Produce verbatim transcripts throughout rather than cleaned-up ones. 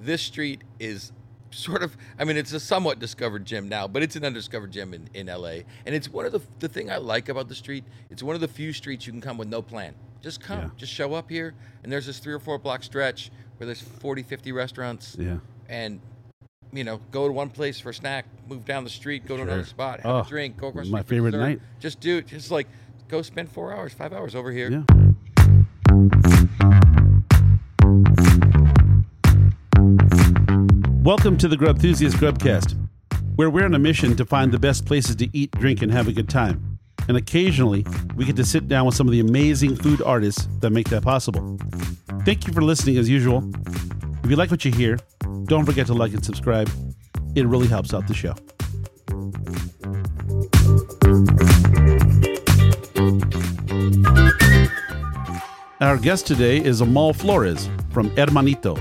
this street is sort of, I mean, it's a somewhat discovered gem now, but it's an undiscovered gem in, in L A. And it's one of the, the thing I like about the street, it's one of the few streets you can come with no plan. Just come, yeah. just show up here. And there's this three or four block stretch where there's forty, fifty restaurants. Yeah. And, you know, go to one place for a snack, move down the street, go sure. to another spot, have oh, a drink, go across the street. My favorite dessert. Night. Just do it. Just like, go spend four hours, five hours over here. Yeah. Welcome to the Grubthusiast Grubcast, where we're on a mission to find the best places to eat, drink, and have a good time. And occasionally, we get to sit down with some of the amazing food artists that make that possible. Thank you for listening as usual. If you like what you hear, don't forget to like and subscribe. It really helps out the show. Our guest today is Amal Flores from Hermanito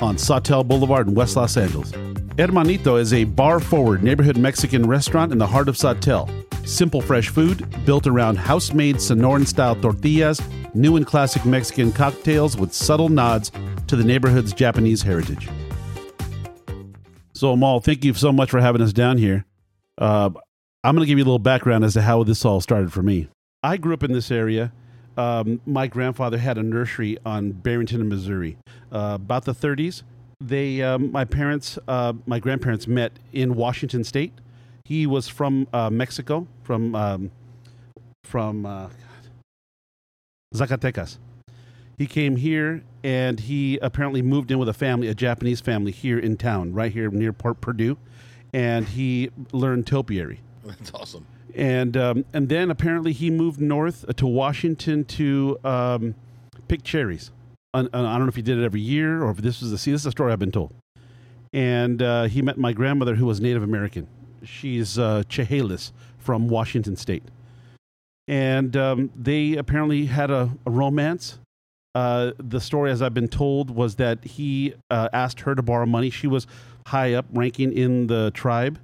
on Sawtelle Boulevard in West Los Angeles. Hermanito is a bar-forward neighborhood Mexican restaurant in the heart of Sawtelle. Simple fresh food built around house-made Sonoran-style tortillas, new and classic Mexican cocktails with subtle nods to the neighborhood's Japanese heritage. So, Amal, thank you so much for having us down here. Uh, I'm going to give you a little background as to how this all started for me. I grew up in this area. Um, my grandfather had a nursery on Barrington, Missouri. Uh, about the thirties, they, um, my parents, uh, my grandparents met in Washington State. He was from uh, Mexico, from um, from uh, Zacatecas. He came here, and he apparently moved in with a family, a Japanese family here in town, right here near Port Purdue, and he learned topiary. That's awesome. And um, and then apparently he moved north to Washington to um, pick cherries. I don't know if he did it every year or if this was the season. This is a story I've been told. And uh, he met my grandmother, who was Native American. She's uh, Chehalis from Washington State. And um, they apparently had a, a romance. Uh, the story, as I've been told, was that he uh, asked her to borrow money. She was high up ranking in the tribe.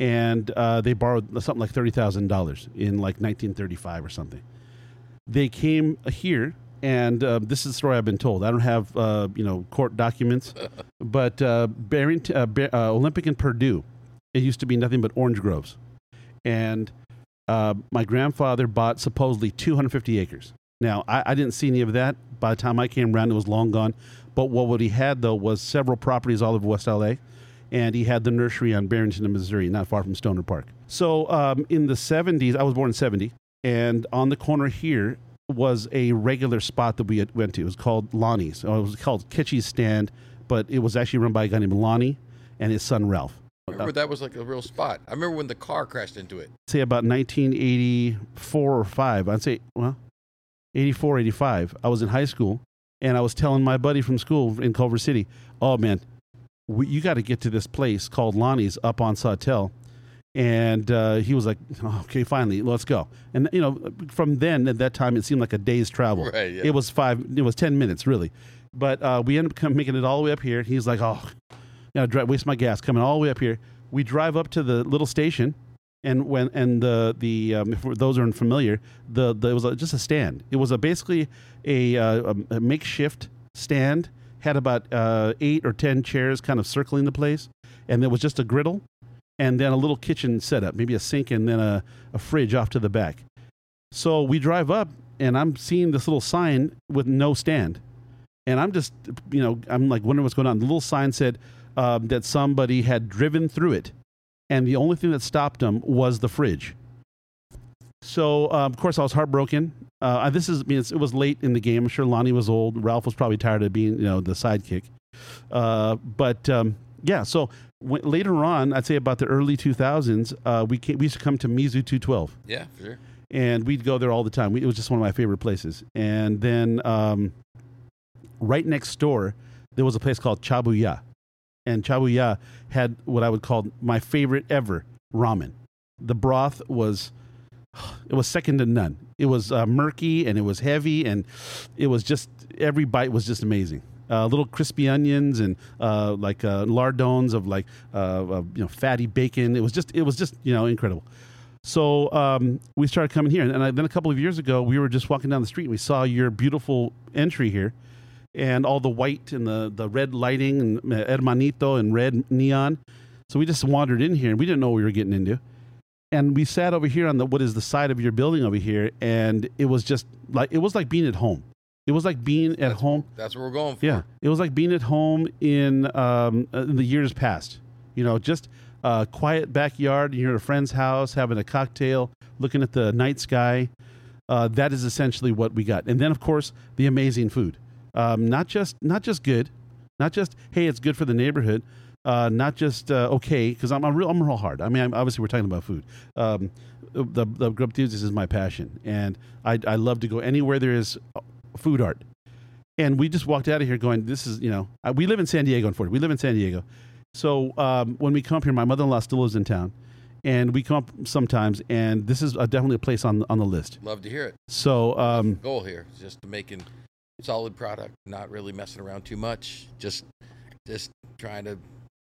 And uh, they borrowed something like thirty thousand dollars in like nineteen thirty-five or something. They came here, and uh, this is the story I've been told. I don't have, uh, you know, court documents, but uh, Barrington, uh, Bar- uh, Olympic and Purdue, it used to be nothing but orange groves. And uh, my grandfather bought supposedly two hundred fifty acres. Now, I, I didn't see any of that. By the time I came around, it was long gone. But what, what he had, though, was several properties all over West L A, and he had the nursery on Barrington, Missouri, not far from Stoner Park. So um, in the seventies, I was born in seventy, and on the corner here was a regular spot that we had went to. It was called Lonnie's. Oh, it was called Kitchy's Stand, but it was actually run by a guy named Lonnie and his son Ralph. I remember that was like a real spot. I remember when the car crashed into it. Say about nineteen eighty-four or five. I'd say, well, eighty-four, eighty-five. I was in high school, and I was telling my buddy from school in Culver City, oh, man, We, you got to get to this place called Lonnie's up on Sawtelle. And uh, he was like, oh, okay, finally, let's go. And, you know, from then, at that time, it seemed like a day's travel. Right, yeah. It was five, it was ten minutes, really. But uh, we ended up making it all the way up here. He's like, oh, you know, dri- waste my gas coming all the way up here. We drive up to the little station. And when and the the um, if those aren't familiar, the, the it was just a stand. It was a basically a, uh, a makeshift stand. Had about uh, eight or ten chairs kind of circling the place. And there was just a griddle and then a little kitchen setup, maybe a sink and then a, a fridge off to the back. So we drive up and I'm seeing this little sign with no stand. And I'm just, you know, I'm like wondering what's going on. The little sign said um, that somebody had driven through it. And the only thing that stopped them was the fridge. So, uh, of course, I was heartbroken. Uh, this is, I mean, it was late in the game. I'm sure Lonnie was old. Ralph was probably tired of being, you know, the sidekick. Uh, but, um, yeah, so w- later on, I'd say about the early two thousands, uh, we came, we used to come to Mizu two twelve. Yeah, for sure. And we'd go there all the time. We, it was just one of my favorite places. And then um, right next door, there was a place called Chabuya. And Chabuya had what I would call my favorite ever ramen. The broth was... It was second to none. It was uh, murky and it was heavy and it was just, every bite was just amazing. Uh, little crispy onions and uh, like uh, lardons of like, uh, uh, you know, fatty bacon. It was just, it was just, you know, incredible. So um, we started coming here. And, and I, then a couple of years ago, we were just walking down the street and we saw your beautiful entry here. and all the white and the, the red lighting and Hermanito and red neon. So we just wandered in here, and we didn't know what we were getting into. And we sat over here on the what is the side of your building over here, and it was just like it was like being at home. It was like being at that's, home. That's what we're going for. Yeah, it was like being at home in, um, in the years past. You know, just a uh, quiet backyard. You're at a friend's house, having a cocktail, looking at the night sky. Uh, that is essentially what we got. And then, of course, the amazing food. Um, not just not just good, not just hey, it's good for the neighborhood. Uh, not just uh, okay, because I'm I'm real, I'm real hard. I mean, I'm, obviously, we're talking about food. Um, the the grub enthusiast is my passion, and I I love to go anywhere there is food art. And we just walked out of here going, this is, you know, I, we live in San Diego, unfortunately. We live in San Diego. So um, when we come up here, my mother-in-law still lives in town, and we come up sometimes, and this is a, definitely a place on on the list. Love to hear it. So um, goal here is just making solid product, not really messing around too much, just just trying to,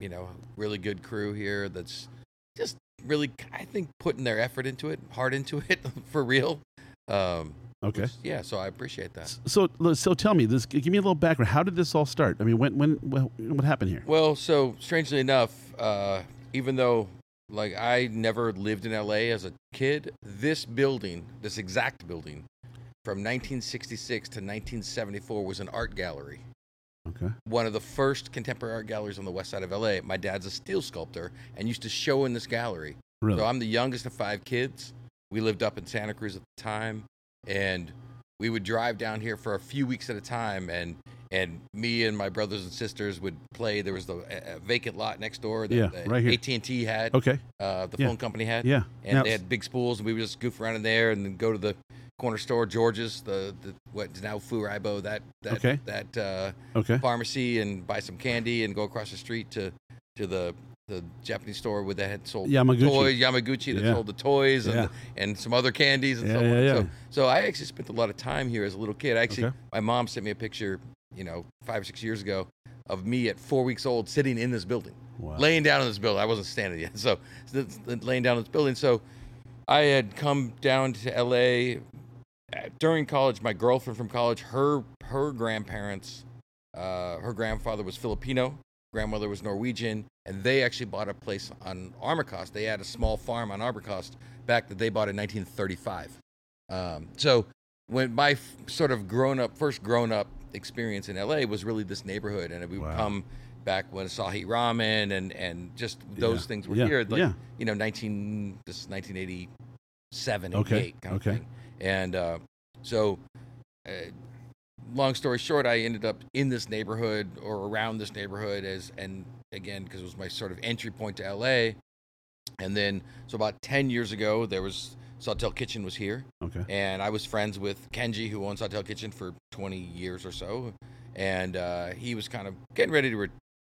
you know, really good crew here that's just really, I think, putting their effort into it, heart into it, for real. Um, okay. Which, yeah, so I appreciate that. So so tell me, this. give me a little background. How did this all start? I mean, when, when, what happened here? Well, so strangely enough, uh, even though, like, I never lived in L A as a kid, this building, this exact building, from nineteen sixty-six to nineteen seventy-four was an art gallery. Okay. One of the first contemporary art galleries on the west side of L A. My dad's a steel sculptor and used to show in this gallery. Really? So I'm the youngest of five kids. We lived up in Santa Cruz at the time, and we would drive down here for a few weeks at a time, and and me and my brothers and sisters would play. There was the uh, vacant lot next door that yeah, uh, right here. A T and T had, okay. uh, the yeah. phone company had, yeah. and now they it's... had big spools, and we would just goof around in there and then go to the corner store, George's, the, the what's now Fu Raibo, that that okay. that uh, okay. pharmacy, and buy some candy and go across the street to to the the Japanese store where they had sold Yamaguchi. toys, Yamaguchi, that yeah. sold the toys and, yeah. and some other candies and yeah, so on. Yeah, yeah. So, so I actually spent a lot of time here as a little kid. I actually, okay. my mom sent me a picture, you know, five or six years ago of me at four weeks old sitting in this building, wow. laying down in this building. I wasn't standing yet, so laying down in this building. So I had come down to L A during college. My girlfriend from college, her her grandparents, uh, her grandfather was Filipino, grandmother was Norwegian, and they actually bought a place on Armacost. They had a small farm on Armacost back that they bought in nineteen thirty-five. Um, so when my f- sort of grown-up, first grown-up experience in L A was really this neighborhood, and we would wow. come back when Asahi Ramen and, and just those yeah. things were yeah. here, like, yeah. you know, nineteen this nineteen eighty-seven, okay. eighty-eight kind okay. of thing. And uh, so, uh, long story short, I ended up in this neighborhood or around this neighborhood as, and again, because it was my sort of entry point to L A. And then, so about ten years ago, there was Sawtelle Kitchen was here. Okay. And I was friends with Kenji, who owned Sawtelle Kitchen for twenty years or so. And uh, he was kind of getting ready to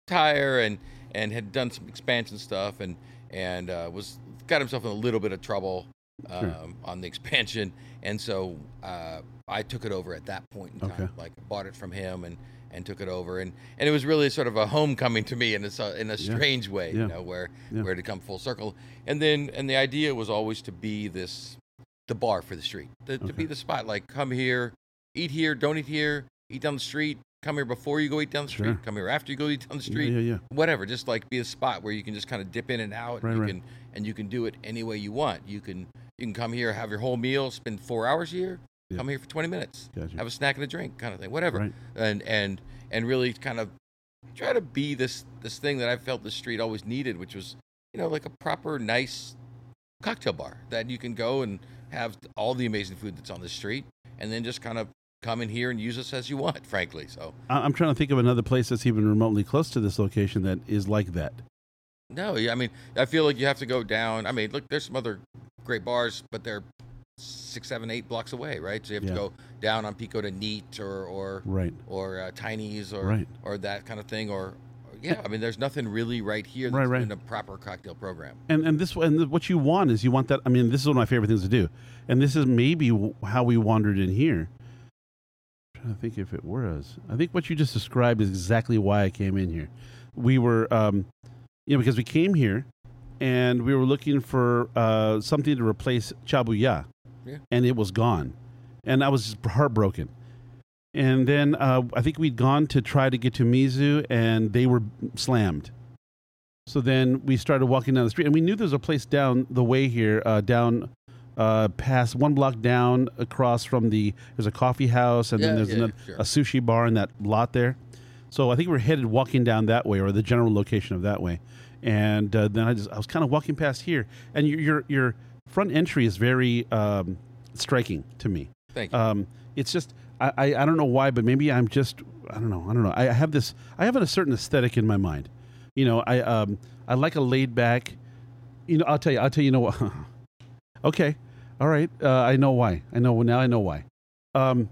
retire and, and had done some expansion stuff and, and uh, was got himself in a little bit of trouble. Um, sure. on the expansion, and so uh, I took it over at that point in time. Okay. Like, bought it from him and, and took it over, and, and it was really sort of a homecoming to me in a in a strange yeah. way, yeah. you know, where yeah. where to come full circle. And then and the idea was always to be this the bar for the street, the, okay. to be the spot. Like, come here, eat here, don't eat here, eat down the street. Come here before you go eat down the street. Sure. Come here after you go eat down the street. Yeah, yeah, yeah. Whatever, just like be a spot where you can just kind of dip in and out, right, and you right. can and you can do it any way you want. You can. You can come here, have your whole meal, spend four hours here, yeah. come here for twenty minutes, gotcha. Have a snack and a drink kind of thing, whatever. Right. And and and really kind of try to be this this thing that I felt the street always needed, which was, you know, like a proper, nice cocktail bar that you can go and have all the amazing food that's on the street and then just kind of come in here and use us as you want, frankly. So I'm trying to think of another place that's even remotely close to this location that is like that. No, I mean, I feel like you have to go down. I mean, look, there's some other great bars, but they're six, seven, eight blocks away, right? So you have yeah. to go down on Pico to Neat or or right. or uh, Tiny's or right. or that kind of thing. Or, or yeah, I mean, there's nothing really right here that's right, right. in a proper cocktail program. And and this and what you want is you want that. I mean, this is one of my favorite things to do, and this is maybe how we wandered in here. I'm trying to think if it was. I think what you just described is exactly why I came in here. We were. Um, You know, because we came here, and we were looking for uh, something to replace Chabuya, yeah. and it was gone, and I was just heartbroken. And then uh, I think we'd gone to try to get to Mizu, and they were slammed. So then we started walking down the street, and we knew there was a place down the way here, uh, down uh, past one block down across from the, there's a coffee house, and yeah, then there's yeah, another, sure. a sushi bar in that lot there. So I think we were headed walking down that way, or the general location of that way. And uh, then I just I was kind of walking past here, and your your, your front entry is very um, striking to me. Thank you. Um, it's just. I, I don't know why, but maybe I'm just, I don't know, I don't know. I have this, I have a certain aesthetic in my mind. You know, I um I like a laid back, you know, I'll tell you, I'll tell you, you know what. Okay. All right. Uh, I know why. I know, now I know why. Um,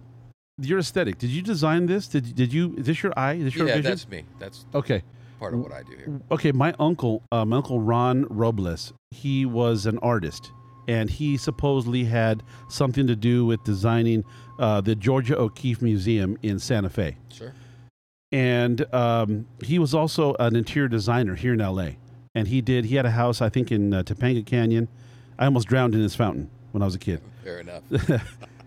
your aesthetic, did you design this? Did did you, is this your eye? Is this your yeah, vision? That's me. That's okay. part of what I do here. Okay. My uncle, uh, my uncle Ron Robles, he was an artist. And he supposedly had something to do with designing uh, the Georgia O'Keeffe Museum in Santa Fe. Sure. And um, he was also an interior designer here in L A. And he did, he had a house, I think, in uh, Topanga Canyon. I almost drowned in his fountain when I was a kid. Fair enough.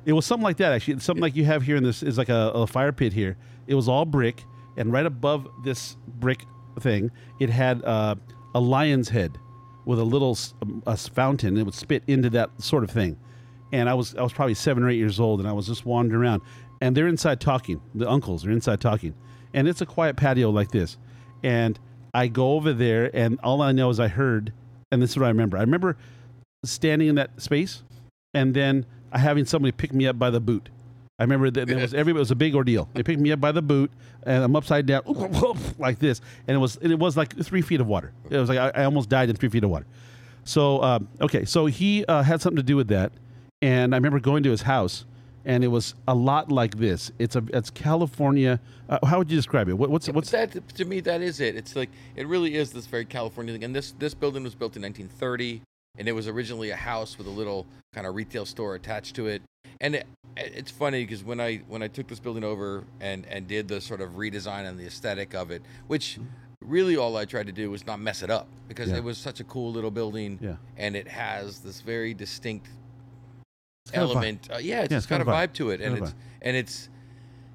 It was something like that, actually. It's something yeah. like you have here in this, is like a, a fire pit here. It was all brick. And right above this brick thing, it had uh, a lion's head. With a little a fountain, it would spit into that sort of thing, and I was I was probably seven or eight years old, and I was just wandering around, and they're inside talking. The uncles are inside talking, and it's a quiet patio like this, and I go over there, and all I know is I heard, and this is what I remember. I remember standing in that space, and then having somebody pick me up by the boot. I remember that there was everybody, it was a big ordeal. They picked me up by the boot, and I'm upside down, like this, and it was and it was like three feet of water. It was like I, I almost died in three feet of water. So um, okay, so he uh, had something to do with that, and I remember going to his house, and it was a lot like this. It's a it's California. Uh, how would you describe it? What, what's yeah, what's that to me? That is it. It's like it really is this very California thing. And this this building was built in nineteen thirty, and it was originally a house with a little kind of retail store attached to it. And it, it's funny because when I when I took this building over and, and did the sort of redesign and the aesthetic of it, which really all I tried to do was not mess it up because yeah. it was such a cool little building yeah. and it has this very distinct element. Uh, yeah, it's yeah, it's got a vibe to it, and it's, it's and it's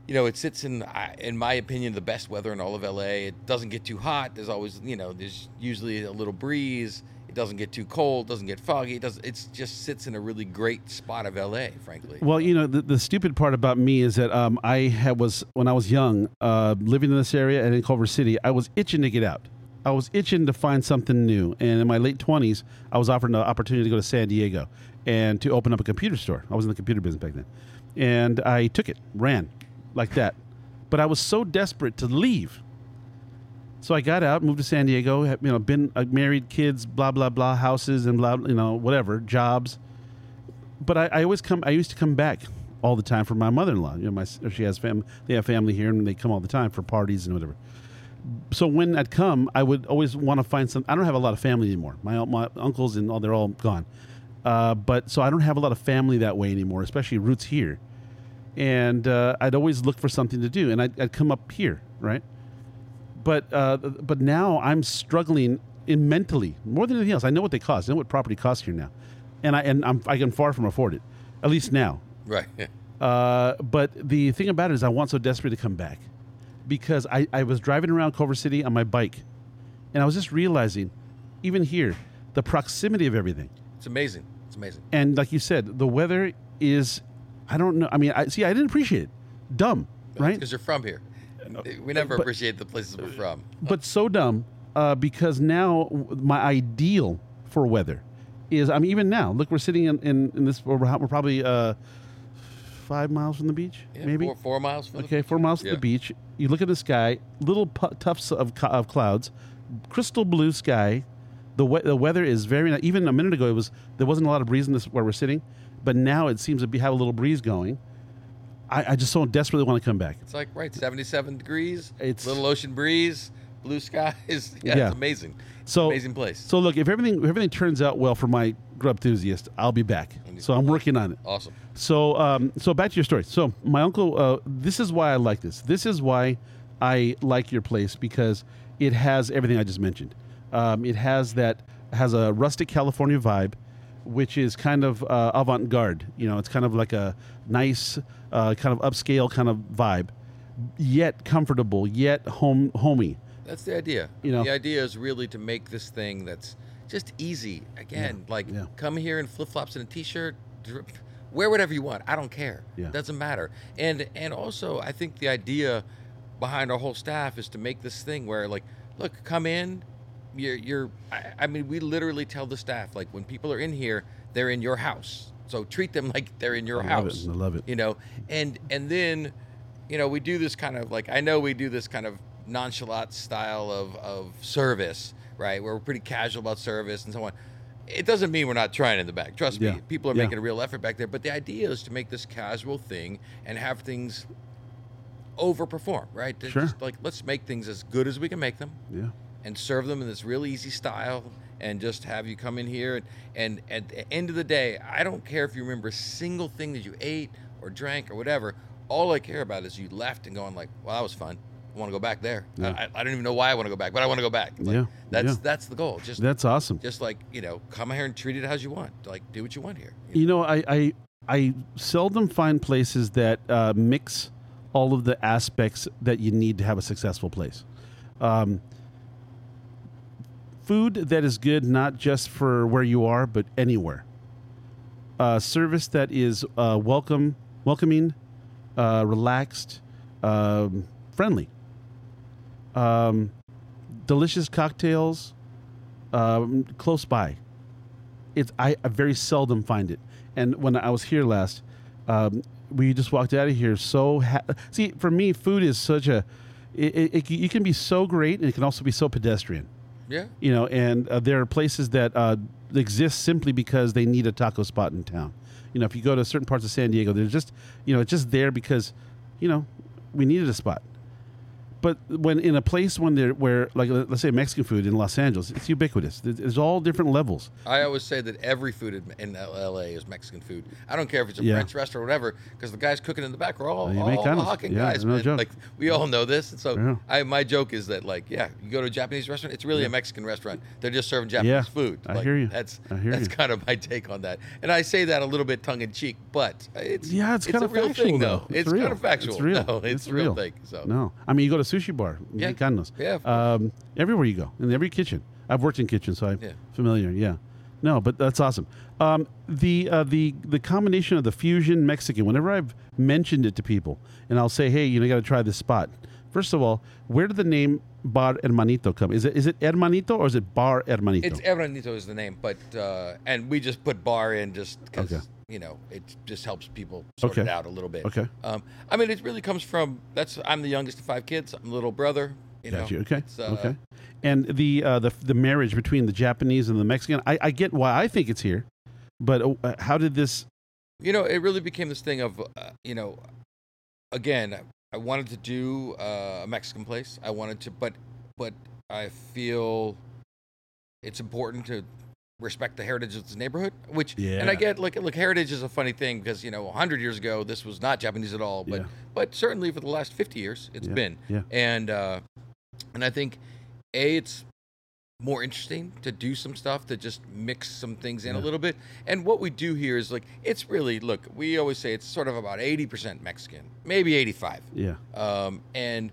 you know it sits in in my opinion the best weather in all of L A. It doesn't get too hot. There's always you know there's usually a little breeze. It doesn't get too cold, doesn't get foggy. It doesn't, it's just sits in a really great spot of L A, frankly. Well, you know, the, the stupid part about me is that um, I had, was, when I was young, uh, living in this area and in Culver City, I was itching to get out. I was itching to find something new. And in my late twenties, I was offered an opportunity to go to San Diego and to open up a computer store. I was in the computer business back then. And I took it, ran like that. But I was so desperate to leave. So I got out, moved to San Diego, you know, been married, kids, blah, blah, blah, houses and blah, you know, whatever, jobs. But I, I always come, I used to come back all the time for my mother-in-law. You know, my, she has family, they have family here and they come all the time for parties and whatever. So when I'd come, I would always want to find some, I don't have a lot of family anymore. My, my uncles and all, they're all gone. Uh, but so I don't have a lot of family that way anymore, especially roots here. And uh, I'd always look for something to do. And I'd, I'd come up here, right? But uh, but now I'm struggling in mentally more than anything else. I know what they cost. I know what property costs here now, and I and I'm I can far from afford it, at least now. Right. Yeah. Uh, but the thing about it is, I want so desperately to come back, because I, I was driving around Culver City on my bike, and I was just realizing, even here, the proximity of everything. It's amazing. It's amazing. And like you said, the weather is, I don't know. I mean, I see. I didn't appreciate it. Dumb, right? Because you're from here. We never but, appreciate the places we're from. But so dumb, uh, because now my ideal for weather is, I mean, even now, look, we're sitting in, in, in this, we're, we're probably uh, five miles from the beach, yeah, maybe? Four, four miles from okay, the beach. Okay, four miles from yeah. the beach. You look at the sky, little pu- tufts of, of clouds, crystal blue sky. The, we- the weather is very nice. Even a minute ago, it was there wasn't a lot of breeze in this where we're sitting, but now it seems to be, have a little breeze going. I, I just so desperately want to come back. It's like, right, seventy-seven degrees, it's, little ocean breeze, blue skies. Yeah, yeah. It's amazing. It's so, an amazing place. So, look, if everything if everything turns out well for my Grubthusiast, I'll be back. So I'm working on it. Awesome. So um, so back to your story. So my uncle, uh, this is why I like this. This is why I like your place, because it has everything I just mentioned. Um, it has that has a rustic California vibe. which is kind of uh, avant-garde. You know, it's kind of like a nice, uh, kind of upscale kind of vibe, yet comfortable, yet home homey. That's the idea. You know, the idea is really to make this thing that's just easy. Again, yeah. like yeah. come here in flip-flops and a t-shirt, drip, wear whatever you want. I don't care. Yeah. It doesn't matter. And and also, I think the idea behind our whole staff is to make this thing where, like, look, come in. You're, you're I, I mean, we literally tell the staff, like, when people are in here, they're in your house. So treat them like they're in your I house. Love it. I love it. You know, and and then, you know, we do this kind of like, I know we do this kind of nonchalant style of, of service, right? Where we're pretty casual about service and so on. It doesn't mean we're not trying in the back. Trust yeah. me, people are yeah. making a real effort back there. But the idea is to make this casual thing and have things overperform, right? They're sure. Just like, let's make things as good as we can make them. Yeah. And serve them in this real easy style and just have you come in here. And, and at the end of the day, I don't care if you remember a single thing that you ate or drank or whatever. All I care about is you left and going like, well, that was fun. I want to go back there. Yeah. I, I don't even know why I want to go back, but I want to go back. Like, yeah. That's yeah. that's the goal. Just That's awesome. Just like, you know, come here and treat it as you want. Like, do what you want here. You, you know? know, I I I seldom find places that uh, mix all of the aspects that you need to have a successful place. Um Food that is good, not just for where you are, but anywhere. Uh, service that is uh, welcome, welcoming, uh, relaxed, um, friendly. Um, delicious cocktails um, close by. It's I, I very seldom find it. And when I was here last, um, we just walked out of here so ha- see, for me, food is such a it, it, it, you can be so great, and it can also be so pedestrian. Yeah, you know, and uh, there are places that uh, exist simply because they need a taco spot in town. You know, if you go to certain parts of San Diego, they're just, you know, it's just there because, you know, we needed a spot. But when in a place when there where, like, let's say Mexican food in Los Angeles, it's ubiquitous. There's all different levels. I always say that every food in L A is Mexican food. I don't care if it's a yeah. French restaurant or whatever, because the guys cooking in the back are all, uh, all, all fucking yeah, guys. No man. Joke. Like, we all know this. And so yeah. I, my joke is that, like, yeah, you go to a Japanese restaurant, it's really yeah. a Mexican restaurant. They're just serving Japanese yeah. food. Like, I hear you. That's I hear that's you. kind of my take on that. And I say that a little bit tongue in cheek, but it's yeah, it's, it's kind a of real factual, thing, though. It's, it's kind of factual. It's real. No, it's, it's a real, real thing. So. No, I mean, you go to sushi bar, yeah, mexicanos. Yeah, um, everywhere you go, in every kitchen. I've worked in kitchens, so I'm yeah. familiar. Yeah, no, but that's awesome. Um, the uh, the the combination of the fusion Mexican. Whenever I've mentioned it to people, and I'll say, hey, you know, you got to try this spot. First of all, where did the name Bar Hermanito come? Is it is it Hermanito or is it Bar Hermanito? It's Hermanito is the name, but uh, and we just put bar in just because. Okay. You know, it just helps people sort okay. it out a little bit. Okay. Um, I mean, it really comes from, that's, I'm the youngest of five kids. I'm a little brother, you Got know. You. Okay. Uh, okay. And the, uh, the the marriage between the Japanese and the Mexican, I, I get why I think it's here, but uh, how did this? You know, it really became this thing of, uh, you know, again, I wanted to do uh, a Mexican place. I wanted to, but but I feel it's important to respect the heritage of this neighborhood, which yeah. and I get like look, heritage is a funny thing because, you know, one hundred years ago this was not Japanese at all, but yeah. but certainly for the last fifty years it's yeah. been yeah. and uh, and I think a it's more interesting to do some stuff to just mix some things in yeah. a little bit. And what we do here is like it's really look we always say it's sort of about eighty percent Mexican, maybe eighty-five. Yeah. Um. And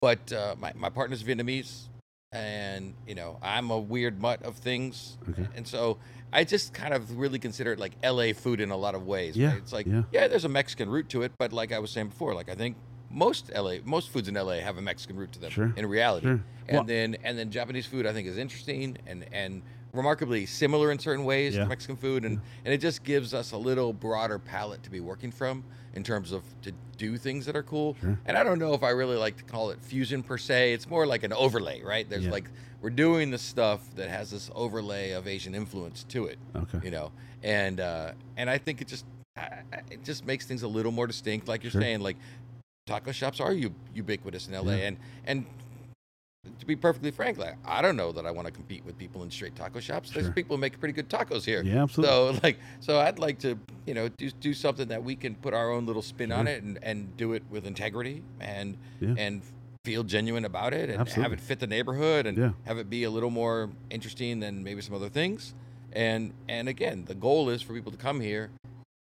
but uh, my my partner's Vietnamese. And, you know, I'm a weird mutt of things. Okay. And so I just kind of really consider it like L A food in a lot of ways. Yeah. Right? It's like, yeah. yeah, there's a Mexican root to it. But like I was saying before, like I think most L A, most foods in L A have a Mexican root to them sure. in reality. Sure. And well, then and then Japanese food, I think, is interesting and, and remarkably similar in certain ways yeah. to Mexican food. And, yeah. and it just gives us a little broader palette to be working from in terms of to do things that are cool. Sure. And I don't know if I really like to call it fusion per se. It's more like an overlay, right? There's yeah. like, we're doing the stuff that has this overlay of Asian influence to it, okay. you know? And, uh, and I think it just, I, it just makes things a little more distinct. Like you're sure. saying, like taco shops are u- ubiquitous in L A yeah. and, and, to be perfectly frank, like, I don't know that I want to compete with people in straight taco shops. Sure. There's people who make pretty good tacos here. Yeah, absolutely. So, like, so I'd like to, you know, do do something that we can put our own little spin sure. on it and, and do it with integrity and yeah. and feel genuine about it and absolutely. Have it fit the neighborhood and yeah. have it be a little more interesting than maybe some other things. And and again, the goal is for people to come here,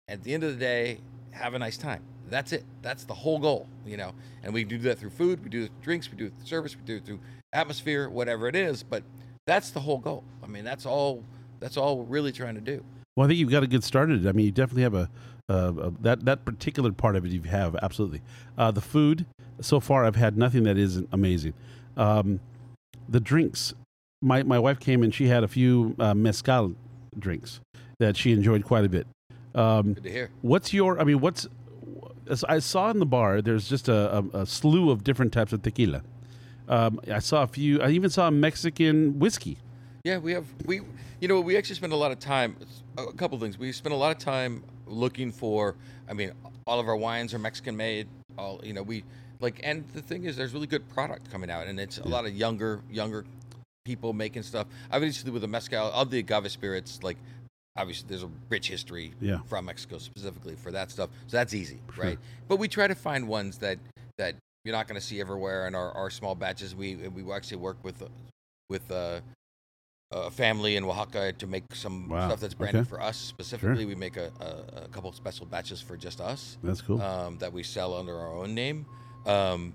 at the end of the day, have a nice time. That's it. That's the whole goal, you know. And we do that through food, we do it through drinks, we do it through service, we do it through atmosphere, whatever it is. But that's the whole goal. I mean, that's all. That's all we're really trying to do. Well, I think you've got to get started. I mean, you definitely have a, uh, a that that particular part of it. You have absolutely uh, the food. So far, I've had nothing that isn't amazing. Um, the drinks. My my wife came and she had a few uh, mezcal drinks that she enjoyed quite a bit. Um, Good to hear. What's your? I mean, what's? I saw in the bar. There's just a, a, a slew of different types of tequila. Um, I saw a few. I even saw Mexican whiskey. Yeah, we have we. You know, we actually spend a lot of time. A couple of things. We spend a lot of time looking for. I mean, all of our wines are Mexican made. All you know, we like. And the thing is, there's really good product coming out, and it's a lot of younger, younger people making stuff. Obviously, with the mezcal of the agave spirits, like obviously, there's a rich history yeah. from Mexico specifically for that stuff. So that's easy, sure. right? But we try to find ones that that you're not going to see everywhere. And our, our small batches, we we actually work with with. Uh, A family in Oaxaca to make some wow. stuff that's branded okay. for us specifically. Sure. We make a, a, a couple of special batches for just us. That's cool. Um, that we sell under our own name, um,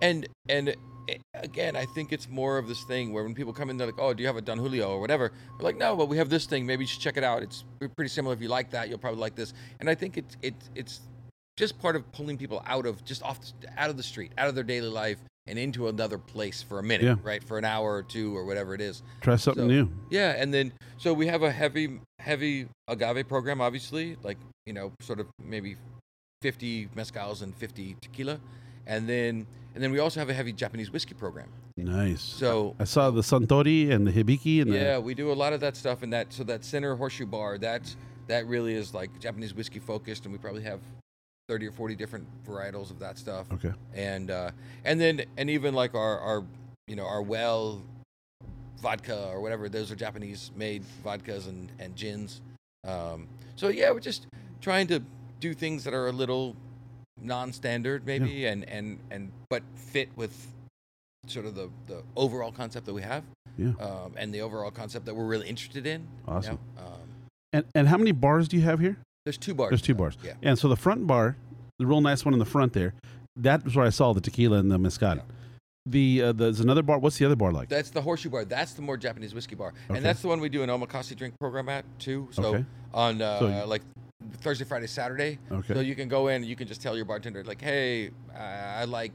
and and it, again, I think it's more of this thing where when people come in, they're like, "Oh, do you have a Don Julio or whatever?" We're like, "No, but we have this thing. Maybe you should check it out. It's pretty similar. If you like that, you'll probably like this." And I think it's it, it's just part of pulling people out of just off out of the street, out of their daily life, and into another place for a minute, yeah. right? For an hour or two or whatever it is. Try something so, new. Yeah, and then, so we have a heavy, heavy agave program, obviously, like, you know, sort of maybe fifty mezcals and fifty tequila. And then and then we also have a heavy Japanese whiskey program. Nice. So I saw the Suntory and the Hibiki. And yeah, the... we do a lot of that stuff. And that, so that center horseshoe bar, that's, that really is like Japanese whiskey focused, and we probably have thirty or forty different varietals of that stuff. Okay. And uh, and then and even like our, our you know our well vodka or whatever, those are Japanese made vodkas and and gins. Um, so yeah, we're just trying to do things that are a little non-standard maybe yeah. and, and and but fit with sort of the, the overall concept that we have. Yeah. Um, and the overall concept that we're really interested in. Awesome. You know? um, and and how many bars do you have here? There's two bars. There's two bars. Yeah. And so the front bar, the real nice one in the front there, that was where I saw the tequila and the mezcal. Yeah. The uh, there's another bar. What's the other bar like? That's the horseshoe bar. That's the more Japanese whiskey bar. Okay. And that's the one we do an omakase drink program at, too. So okay. on uh, so you, like Thursday, Friday, Saturday. Okay. So you can go in and you can just tell your bartender, like, hey, I, I like,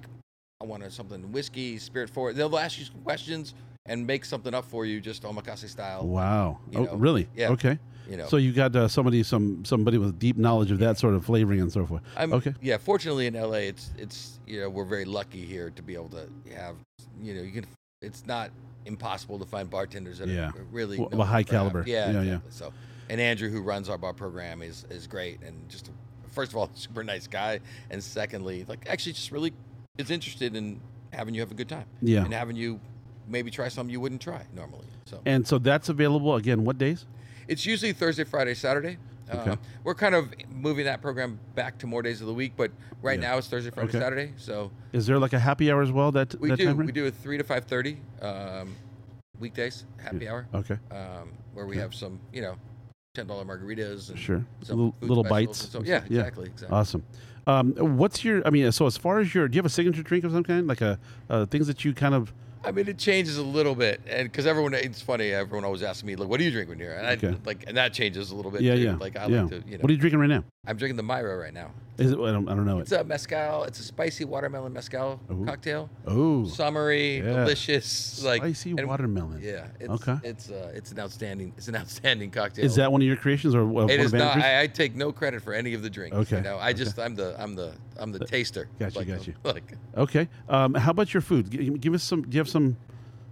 I want something whiskey, spirit forward. They'll ask you some questions and make something up for you, just omakase style. Wow. You know, oh, really? Yeah. Okay. You know. So you got uh, somebody, some somebody with deep knowledge of that sort of flavoring and so forth. I'm, okay. Yeah, fortunately in L A, it's it's you know we're very lucky here to be able to have you know you can it's not impossible to find bartenders that yeah. are really well, high caliber. Yeah, yeah, exactly. yeah. So and Andrew, who runs our bar program, is is great and just first of all super nice guy, and secondly like actually just really is interested in having you have a good time. Yeah. And having you maybe try something you wouldn't try normally. So and so that's available again. What days? It's usually Thursday, Friday, Saturday. Okay. Uh, we're kind of moving that program back to more days of the week, but right yeah. now it's Thursday, Friday, okay. Saturday. So, is there like a happy hour as well? That we that do. Time we right? do a three to five thirty um, weekdays happy yeah. hour. Okay. Um, where we okay. have some, you know, ten dollar margaritas. And sure. Some L- little bites. So, yeah, yeah. Exactly, exactly. Awesome. Um, what's your? I mean, so as far as your, do you have a signature drink of some kind, like a uh, things that you kind of. I mean, it changes a little bit, and because everyone—it's funny. Everyone always asks me, "Like, what are you drinking here?" And okay. I like, and that changes a little bit. Yeah, too. yeah. Like, I yeah. like to. You know, what are you drinking right now? I'm drinking the Myra right now. Is it? I don't, I don't know. It's it. a mezcal. It's a spicy watermelon mezcal Ooh. cocktail. Oh, summery, yeah. delicious. Like spicy and, watermelon. Yeah. It's, okay. It's uh, it's an outstanding. It's an outstanding cocktail. Is that one of your creations, or uh, it is not? I, I take no credit for any of the drinks. Okay. You know, I okay. just I'm the I'm the I'm the taster. Gotcha. Like, gotcha. Like. Okay. Um, how about your food? Give, give us some. Do you have some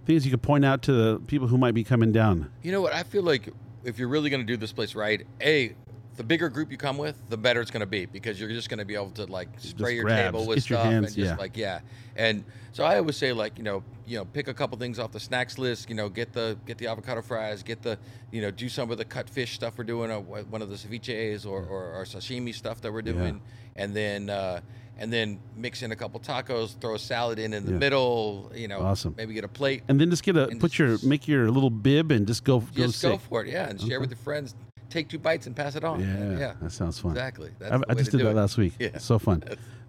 things you could point out to the people who might be coming down? You know what? I feel like if you're really going to do this place right, A, the bigger group you come with, the better it's going to be, because you're just going to be able to, like, spray just your grabs, table with stuff. Hands, and just, yeah. like, yeah. And so I always say, like, you know, you know, pick a couple things off the snacks list, you know, get the get the avocado fries, get the, you know, do some of the cut fish stuff we're doing, uh, one of the ceviches or, or, or sashimi stuff that we're doing. Yeah. And then, uh, and then mix in a couple tacos, throw a salad in in the yeah. middle, you know, awesome. Maybe get a plate. And then just get a, put your, make your little bib and just go. Just go, go for it, yeah, and okay. share with your friends. Take two bites and pass it on. Yeah, yeah. That sounds fun. Exactly. That's I, I just did that it. last week. Yeah. So fun.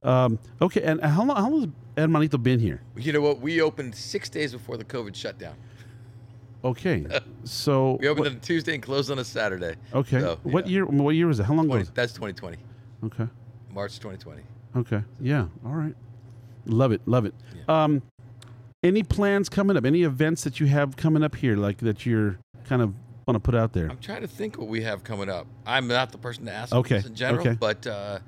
Um, okay, and how long, how long has Hermanito been here? You know what? We opened six days before the COVID shutdown. Okay, so we opened what, on a Tuesday and closed on a Saturday. Okay, so, what yeah. year? What year was it? How long ago? That's twenty twenty. Okay, March twenty twenty. Okay, yeah, all right, love it, love it. Yeah. Um, any plans coming up? Any events that you have coming up here, like that you're kind of want to put out there? I'm trying to think what we have coming up. I'm not the person to ask. Okay, in general, okay. but uh,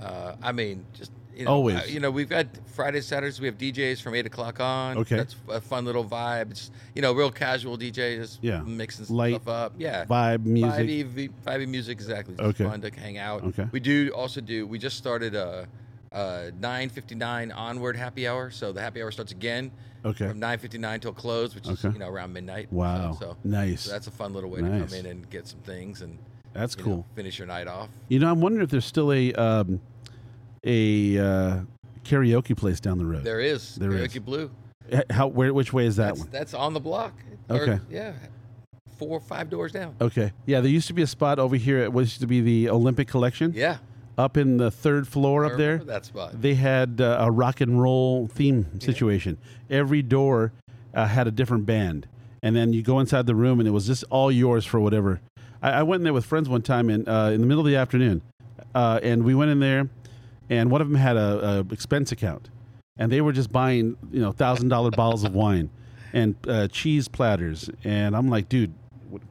uh, I mean, just you know, always. Uh, you know, we've got Fridays, Saturdays. We have D Js from eight o'clock on. Okay, that's a fun little vibe. It's you know, real casual D Js. Yeah, mixing Light, stuff up. Yeah, vibe music. Vibey, vibey music. Exactly. It's okay, fun to hang out. Okay, we do also do. We just started a. Uh, nine fifty-nine onward happy hour. So the happy hour starts again okay. from nine fifty-nine till close, which is okay. you know around midnight. Wow, so, so nice. So that's a fun little way nice. to come in and get some things and that's cool. Know, finish your night off. You know, I'm wondering if there's still a um, a uh, karaoke place down the road. There is there karaoke is. Blue. How? Where? Which way is that that's, one? That's on the block. Okay. Or, yeah. Four or five doors down. Okay. Yeah. There used to be a spot over here. It used to be the Olympic Collection. Yeah. Up in the third floor up there, that spot. They had uh, a rock and roll theme situation. Yeah. Every door uh, had a different band. And then you go inside the room, and it was just all yours for whatever. I, I went in there with friends one time in, uh, in the middle of the afternoon. Uh, and we went in there, and one of them had a, a expense account. And they were just buying you know one thousand dollars bottles of wine and uh, cheese platters. And I'm like, dude, what,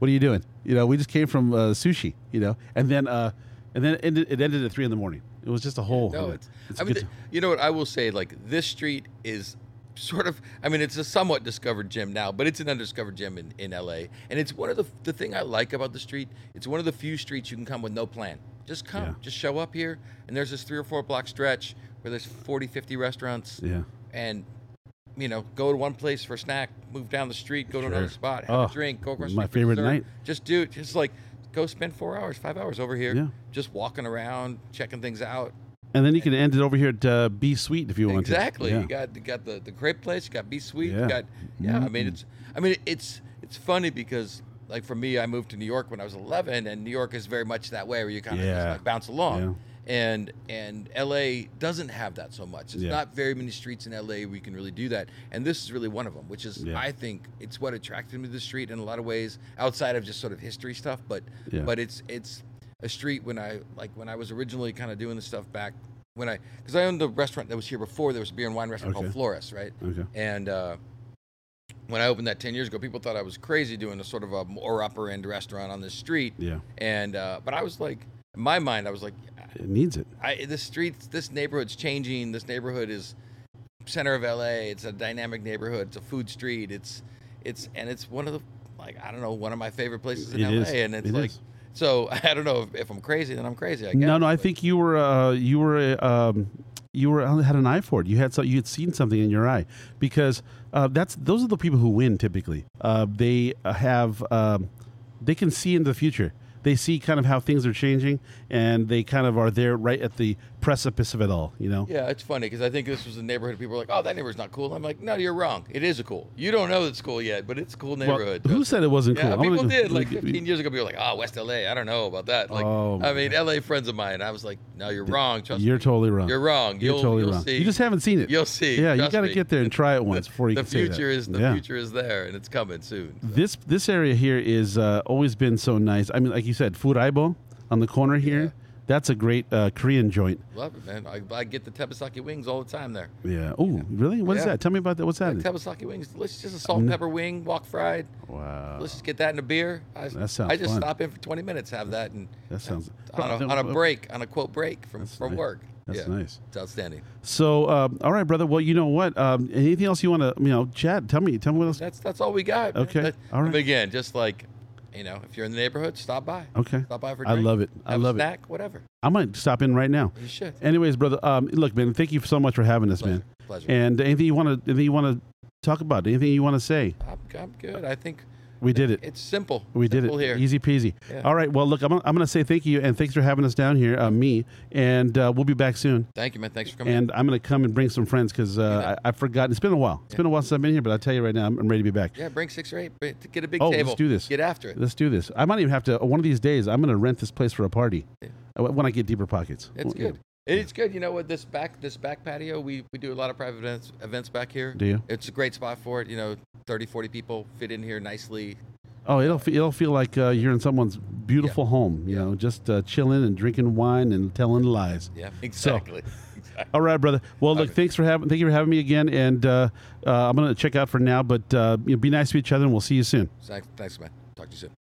what are you doing? You know, we just came from uh, sushi, you know. And then... Uh, And then it ended, it ended at three in the morning. It was just a whole. No, it's. it's I mean, the, you know what I will say? Like this street is sort of. I mean, it's a somewhat discovered gem now, but it's an undiscovered gem in, in L A. And it's one of the the thing I like about the street. It's one of the few streets you can come with no plan. Just come, yeah. just show up here. And there's this three or four block stretch where there's forty, fifty restaurants. Yeah. And you know, go to one place for a snack, move down the street, go sure. to another spot, have oh, a drink, go across. My favorite dessert. night. Just do it. Just like. Go spend four hours, five hours over here, yeah. just walking around, checking things out. And then you can end it over here at uh, B Sweet if you want exactly. to. Exactly. Yeah. You got you got the, the crepe place, you got B Sweet, yeah. you got yeah, mm-hmm. I mean it's I mean it's it's funny because like for me I moved to New York when I was eleven and New York is very much that way where you kind of yeah. like bounce along. Yeah. And and L A doesn't have that so much. There's yeah. not very many streets in L A where you can really do that. And this is really one of them, which is yeah. I think it's what attracted me to the street in a lot of ways, outside of just sort of history stuff. But yeah. but it's it's a street when I like when I was originally kind of doing this stuff back when I because I owned the restaurant that was here before. There was a beer and wine restaurant okay. called Flores, right? Okay. And uh, when I opened that ten years ago, people thought I was crazy doing a sort of a more upper end restaurant on this street. Yeah. And uh, but I was like. In my mind, I was like, "It needs it." I, this streets, this neighborhood's changing. This neighborhood is center of L A. It's a dynamic neighborhood. It's a food street. It's, it's, and it's one of the like I don't know one of my favorite places in it L A. Is. And it's it like, is. so I don't know if, if I'm crazy. Then I'm crazy. I guess. No, no. But. I think you were, uh, you were, um, you were had an eye for it. You had so you had seen something in your eye because uh, that's those are the people who win typically. Uh, they have, um, they can see into the future. They see kind of how things are changing, and they kind of are there right at the precipice of it all, you know? Yeah, it's funny, because I think this was a neighborhood people were like, oh, that neighborhood's not cool. I'm like, no, you're wrong. It is a cool. You don't know it's cool yet, but it's a cool neighborhood. Well, who said it wasn't yeah, cool? People gonna, did. Like, fifteen years ago, people were like, oh, West L A, I don't know about that. Like, oh, I mean, L A friends of mine, I was like, no, you're wrong. Trust you're me. totally wrong. You're wrong. You're you'll, totally you'll wrong. See. You just haven't seen it. You'll see. Yeah, trust you got to get there and try it once the, before you the can future say that. Is, the yeah. future is there, and it's coming soon. So. This this area here is uh, always been so nice. I mean, like you said, Fu Raibo on the corner here. Yeah. That's a great uh, Korean joint. Love it, man. I, I get the Tebasaki wings all the time there. Yeah. Oh, really? What yeah. is that? Tell me about that. What's that? Like Tebasaki wings. Delicious. Just a salt and pepper wing, wok fried. Wow. Let's just get that in a beer. I, that sounds I just fun. Stop in for twenty minutes, have that. and That sounds... On a, on a break, on a quote break from, from nice. work. That's yeah. nice. It's outstanding. So, um, all right, brother. Well, you know what? Um, anything else you want to, you know, Chad, tell me. Tell me what else. That's, that's all we got. Okay. That, all right. But again, just like... You know, if you're in the neighborhood, stop by. Okay. Stop by for a drink. I love it. I have love a snack, it. Whatever. I might stop in right now. You should. Anyways, brother, um, look, man, thank you so much for having us, Pleasure. man. Pleasure. And anything you want to, anything you want to talk about, anything you want to say. I'm, I'm good. I think We did it. It's simple. We did simple it. Here. Easy peasy. Yeah. All right. Well, look, I'm, I'm going to say thank you, and thanks for having us down here, uh, me, and uh, we'll be back soon. Thank you, man. Thanks for coming. And in. I'm going to come and bring some friends because uh, I've forgotten. It's been a while. It's yeah. been a while since I've been here, but I'll tell you right now, I'm, I'm ready to be back. Yeah, bring six or eight. Get a big oh, table. Let's do this. Get after it. Let's do this. I might even have to, one of these days, I'm going to rent this place for a party yeah. when I get deeper pockets. That's well, good. Yeah. It's good, you know what, this back this back patio, we, we do a lot of private events, events back here. Do you? It's a great spot for it, you know, thirty, forty people fit in here nicely. Oh, it'll, it'll feel like uh, you're in someone's beautiful yeah. home, you yeah. know, just uh, chilling and drinking wine and telling lies. Yeah, exactly. So, exactly. All right, brother. Well, look, okay. thanks for having, thank you for having me again, and uh, uh, I'm going to check out for now, but uh, you know, be nice to each other, and we'll see you soon. Thanks, man. Talk to you soon.